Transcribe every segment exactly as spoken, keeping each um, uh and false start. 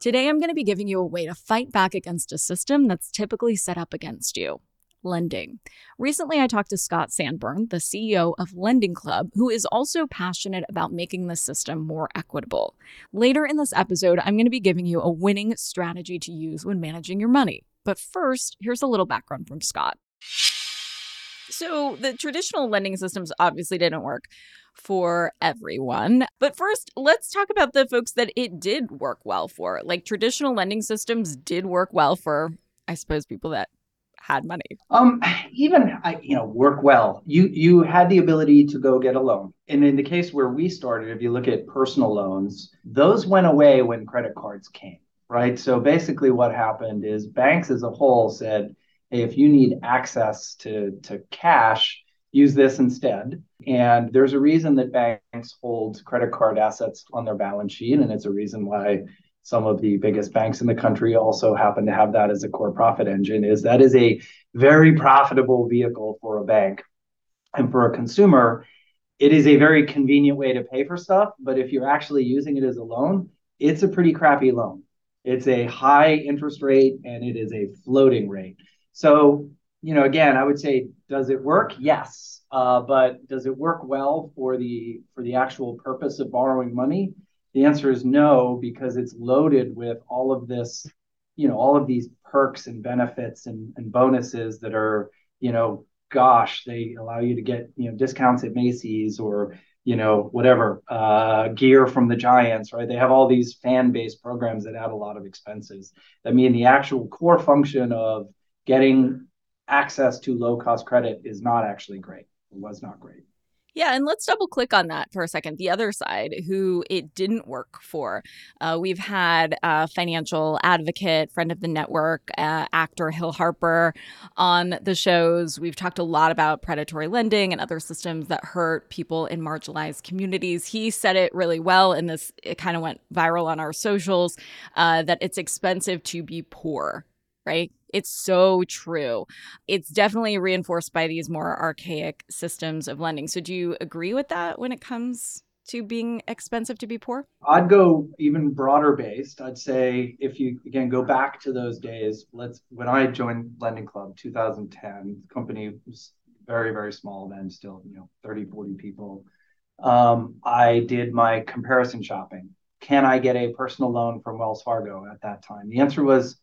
Today, I'm going to be giving you a way to fight back against a system that's typically set up against you: lending. Recently, I talked to Scott Sanborn, the C E O of Lending Club, who is also passionate about making the system more equitable. Later in this episode, I'm going to be giving you a winning strategy to use when managing your money. But first, here's a little background from Scott. So the traditional lending systems obviously didn't work for everyone. But first, let's talk about the folks that it did work well for. Like, traditional lending systems did work well for, I suppose, people that had money. Um, even, I, you know, work well. You you had the ability to go get a loan. And in the case where we started, if you look at personal loans, those went away when credit cards came, right? So basically what happened is banks as a whole said, hey, if you need access to, to cash, use this instead. And there's a reason that banks hold credit card assets on their balance sheet. And it's a reason why some of the biggest banks in the country also happen to have that as a core profit engine, is that is a very profitable vehicle for a bank. And for a consumer, it is a very convenient way to pay for stuff. But if you're actually using it as a loan, it's a pretty crappy loan. It's a high interest rate and it is a floating rate. So, you know, again, I would say, does it work? Yes. Uh, but does it work well for the for the actual purpose of borrowing money? The answer is no, because it's loaded with all of this, you know, all of these perks and benefits and, and bonuses that are, you know, gosh, they allow you to get, you know, discounts at Macy's or, you know, whatever, uh, gear from the Giants, right? They have all these fan-based programs that add a lot of expenses. I mean, the actual core function of getting access to low-cost credit is not actually great. It was not great. Yeah, and let's double click on that for a second. The other side, who it didn't work for. Uh, we've had a financial advocate, friend of the network, uh, actor Hill Harper on the shows. We've talked a lot about predatory lending and other systems that hurt people in marginalized communities. He said it really well, and this it kind of went viral on our socials, uh, that it's expensive to be poor, right? It's so true. It's definitely reinforced by these more archaic systems of lending. So do you agree with that when it comes to being expensive to be poor? I'd go even broader based. I'd say if you, again, go back to those days, let's when I joined Lending Club, two thousand ten, the company was very, very small then, still, you know, thirty, forty people. Um, I did my comparison shopping. Can I get a personal loan from Wells Fargo at that time? The answer was,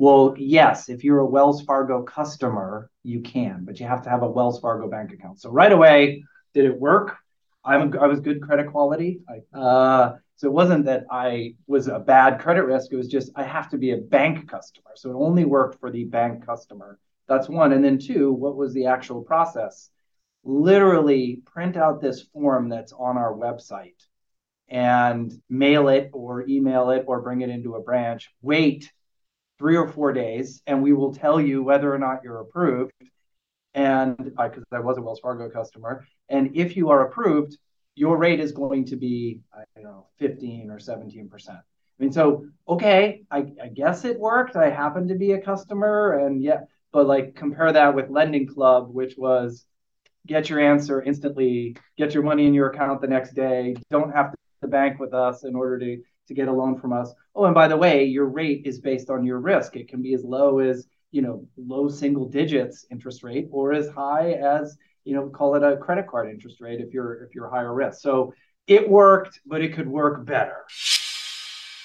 well, yes, if you're a Wells Fargo customer, you can, but you have to have a Wells Fargo bank account. So right away, did it work? I'm, I was good credit quality. I, uh, so it wasn't that I was a bad credit risk. It was just I have to be a bank customer. So it only worked for the bank customer. That's one. And then two, what was the actual process? Literally print out this form that's on our website and mail it or email it or bring it into a branch. Wait three or four days, and we will tell you whether or not you're approved. And because I, I was a Wells Fargo customer, and if you are approved, your rate is going to be, I don't know, fifteen or seventeen percent. I mean, so, okay, I, I guess it worked. I happen to be a customer, and yeah, but like compare that with Lending Club, which was get your answer instantly, get your money in your account the next day, don't have to bank with us in order to to get a loan from us. Oh, and by the way, your rate is based on your risk. It can be as low as, you know, low single digits interest rate, or as high as, you know, call it a credit card interest rate if you're if you're higher risk. So it worked, but it could work better.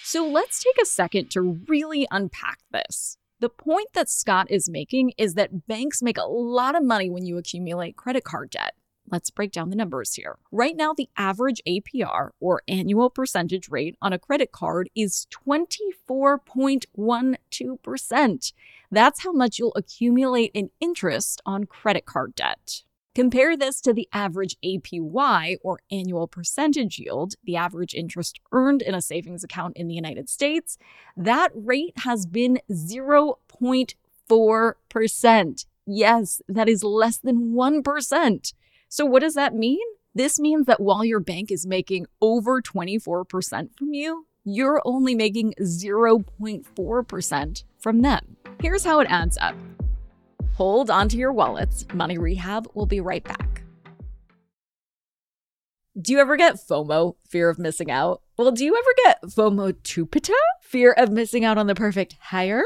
So let's take a second to really unpack this. The point that Scott is making is that banks make a lot of money when you accumulate credit card debt. Let's break down the numbers here. Right now, the average A P R, or annual percentage rate, on a credit card is twenty-four point one two percent. That's how much you'll accumulate in interest on credit card debt. Compare this to the average A P Y, or annual percentage yield, the average interest earned in a savings account in the United States. That rate has been zero point four percent. Yes, that is less than one percent. So what does that mean? This means that while your bank is making over twenty-four percent from you, you're only making zero point four percent from them. Here's how it adds up. Hold onto your wallets. Money Rehab will be right back. Do you ever get FOMO, fear of missing out? Well, do you ever get FOMO-tupita, fear of missing out on the perfect hire?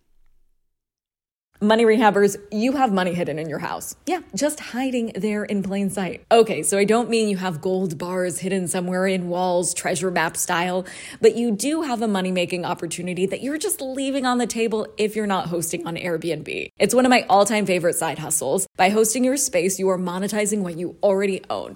Money rehabbers, you have money hidden in your house. Yeah, just hiding there in plain sight. Okay, so I don't mean you have gold bars hidden somewhere in walls, treasure map style, but you do have a money-making opportunity that you're just leaving on the table if you're not hosting on Airbnb. It's one of my all-time favorite side hustles. By hosting your space, you are monetizing what you already own.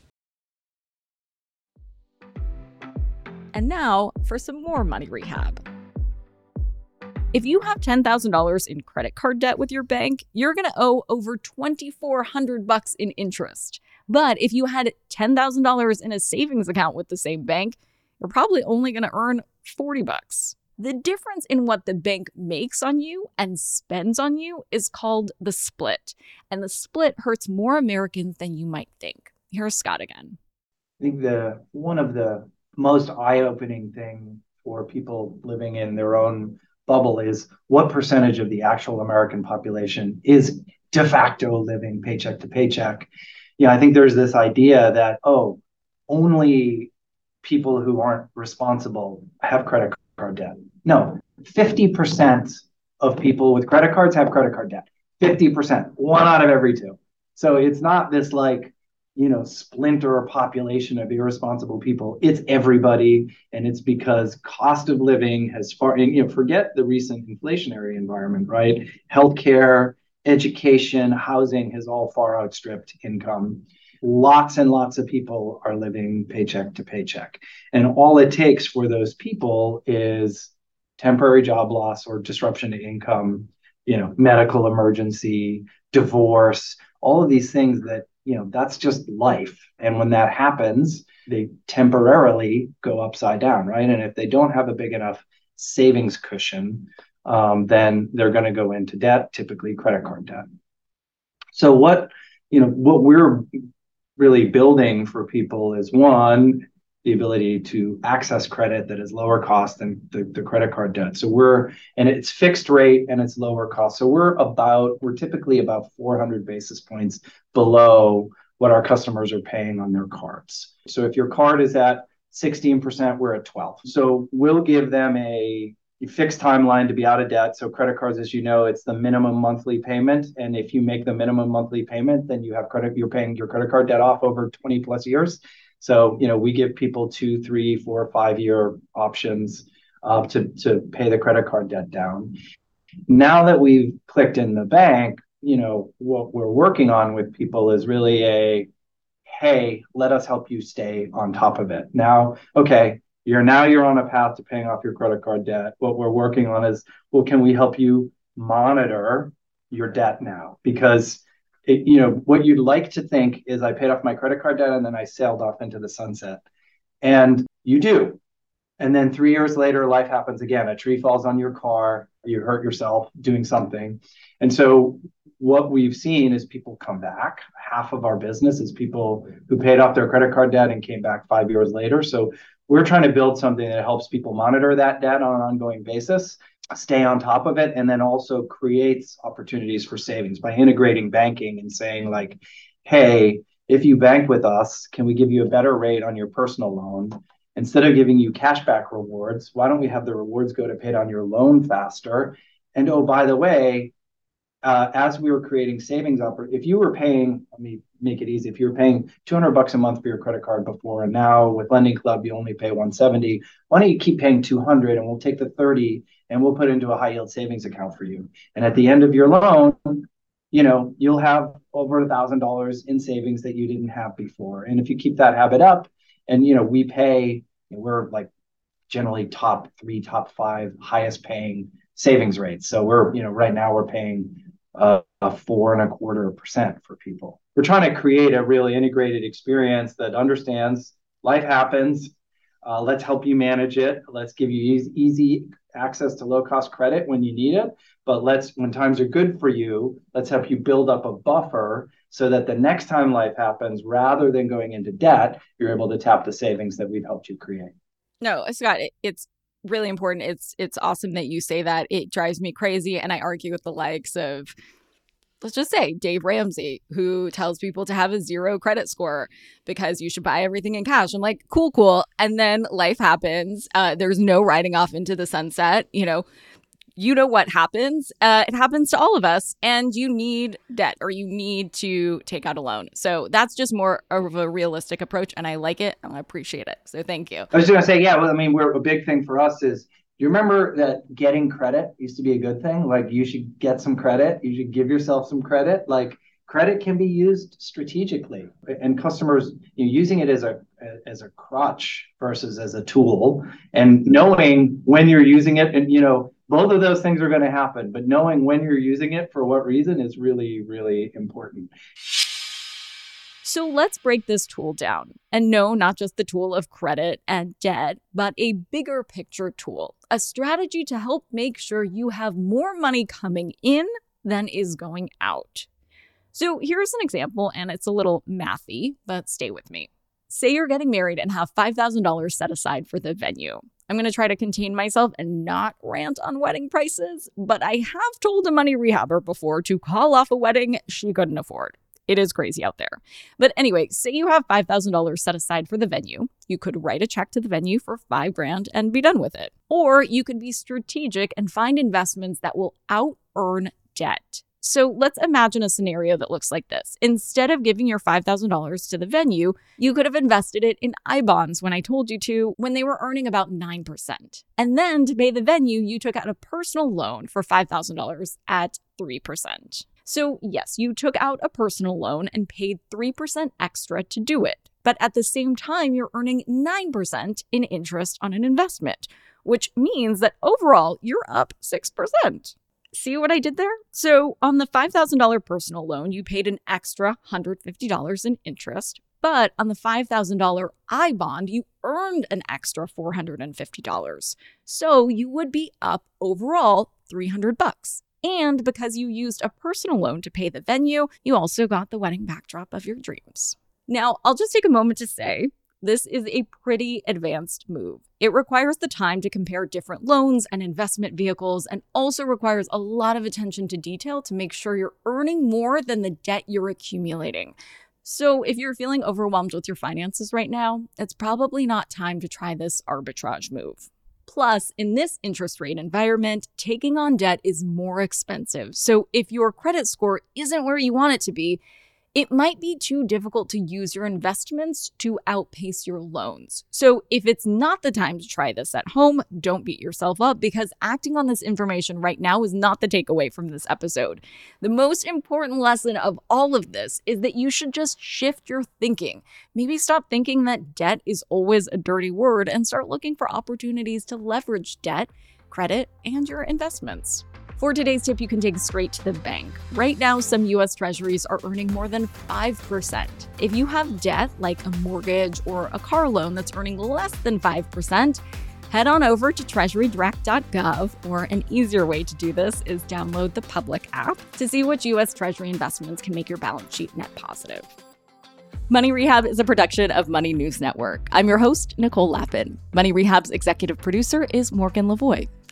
And now for some more money rehab. If you have ten thousand dollars in credit card debt with your bank, you're going to owe over twenty-four hundred dollars in interest. But if you had ten thousand dollars in a savings account with the same bank, you're probably only going to earn forty dollars. The difference in what the bank makes on you and spends on you is called the split. And the split hurts more Americans than you might think. Here's Scott again. I think the one of the most eye-opening thing for people living in their own bubble is what percentage of the actual American population is de facto living paycheck to paycheck. You know, I think there's this idea that, oh, only people who aren't responsible have credit card debt. No, fifty percent of people with credit cards have credit card debt. fifty percent, one out of every two. So it's not this like, you know, splinter population of irresponsible people. It's everybody. And it's because cost of living has far, you know, forget the recent inflationary environment, right? Healthcare, education, housing has all far outstripped income. Lots and lots of people are living paycheck to paycheck. And all it takes for those people is temporary job loss or disruption to income, you know, medical emergency, divorce, all of these things that, you know, that's just life. And when that happens, they temporarily go upside down, right? And if they don't have a big enough savings cushion, um, then they're going to go into debt, typically credit card debt. So what, you know, what we're really building for people is, one, the ability to access credit that is lower cost than the, the credit card debt. So we're, and it's fixed rate and it's lower cost. So we're about, we're typically about four hundred basis points below what our customers are paying on their cards. So if your card is at sixteen percent, we're at twelve. So we'll give them a, fixed timeline to be out of debt. So credit cards, as you know, it's the minimum monthly payment. And if you make the minimum monthly payment, then you have credit, you're paying your credit card debt off over twenty plus years. So, you know, we give people two, three, four, five year options uh, to, to pay the credit card debt down. Now that we've clicked in the bank, you know, what we're working on with people is really a, hey, let us help you stay on top of it. Now, okay, you're now you're on a path to paying off your credit card debt. What we're working on is, well, can we help you monitor your debt now? Because, it, you know, what you'd like to think is I paid off my credit card debt and then I sailed off into the sunset. And you do. And then three years later, life happens again. A tree falls on your car, you hurt yourself doing something. And so what we've seen is people come back. Half of our business is people who paid off their credit card debt and came back five years later. So we're trying to build something that helps people monitor that debt on an ongoing basis, stay on top of it, and then also creates opportunities for savings by integrating banking and saying like, hey, if you bank with us, can we give you a better rate on your personal loan? Instead of giving you cashback rewards, why don't we have the rewards go to pay down your loan faster? And oh, by the way, Uh, as we were creating savings, if you were paying, let me make it easy, if you were paying two hundred bucks a month for your credit card before, and now with Lending Club, you only pay one seventy, why don't you keep paying two hundred and we'll take the thirty and we'll put it into a high yield savings account for you. And at the end of your loan, you know, you'll have over one thousand dollars in savings that you didn't have before. And if you keep that habit up and, you know, we pay, we're like generally top three, top five, highest paying savings rates. So we're, you know, right now we're paying Uh, a four and a quarter percent for people. We're trying to create a really integrated experience that understands life happens. Uh, let's help you manage it. Let's give you easy, easy access to low-cost credit when you need it. But let's, when times are good for you, let's help you build up a buffer so that the next time life happens, rather than going into debt, you're able to tap the savings that we've helped you create. No, Scott, it, it's really important. It's it's awesome that you say that. It drives me crazy. And I argue with the likes of, let's just say, Dave Ramsey, who tells people to have a zero credit score because you should buy everything in cash. I'm like, cool, cool. And then life happens. Uh, there's no riding off into the sunset. You know, you know what happens. Uh, it happens to all of us. And you need debt or you need to take out a loan. So that's just more of a realistic approach. And I like it. And I appreciate it. So thank you. I was just going to say, yeah, well, I mean, we're a big thing for us is, you remember that getting credit used to be a good thing? Like you should get some credit. You should give yourself some credit. Like credit can be used strategically, and customers, you know, using it as a as a crutch versus as a tool, and knowing when you're using it. And, you know, both of those things are going to happen, but knowing when you're using it for what reason is really, really important. So let's break this tool down. And no, not just the tool of credit and debt, but a bigger picture tool, a strategy to help make sure you have more money coming in than is going out. So here's an example, and it's a little mathy, but stay with me. Say you're getting married and have five thousand dollars set aside for the venue. I'm going to try to contain myself and not rant on wedding prices, but I have told a money rehabber before to call off a wedding she couldn't afford. It is crazy out there. But anyway, say you have five thousand dollars set aside for the venue. You could write a check to the venue for five grand and be done with it. Or you could be strategic and find investments that will out-earn debt. So let's imagine a scenario that looks like this. Instead of giving your five thousand dollars to the venue, you could have invested it in I bonds when I told you to, when they were earning about nine percent. And then to pay the venue, you took out a personal loan for five thousand dollars at three percent. So yes, you took out a personal loan and paid three percent extra to do it. But at the same time, you're earning nine percent in interest on an investment, which means that overall, you're up six percent. See what I did there? So on the five thousand dollars personal loan, you paid an extra one hundred fifty dollars in interest. But on the five thousand dollars I bond, you earned an extra four hundred fifty dollars. So you would be up overall three hundred bucks. And because you used a personal loan to pay the venue, you also got the wedding backdrop of your dreams. Now, I'll just take a moment to say this is a pretty advanced move. It requires the time to compare different loans and investment vehicles, and also requires a lot of attention to detail to make sure you're earning more than the debt you're accumulating. So if you're feeling overwhelmed with your finances right now, it's probably not time to try this arbitrage move. Plus, in this interest rate environment, taking on debt is more expensive. So if your credit score isn't where you want it to be, it might be too difficult to use your investments to outpace your loans. So if it's not the time to try this at home, don't beat yourself up, because acting on this information right now is not the takeaway from this episode. The most important lesson of all of this is that you should just shift your thinking. Maybe stop thinking that debt is always a dirty word and start looking for opportunities to leverage debt, credit, and your investments. For today's tip, you can take straight to the bank. Right now, some U S treasuries are earning more than five percent. If you have debt, like a mortgage or a car loan that's earning less than five percent, head on over to treasury direct dot gov, or an easier way to do this is download the Public app to see which U S Treasury investments can make your balance sheet net positive. Money Rehab is a production of Money News Network. I'm your host, Nicole Lapin. Money Rehab's executive producer is Morgan Lavoie.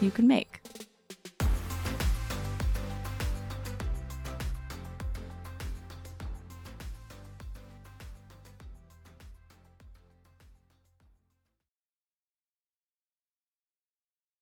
you can make.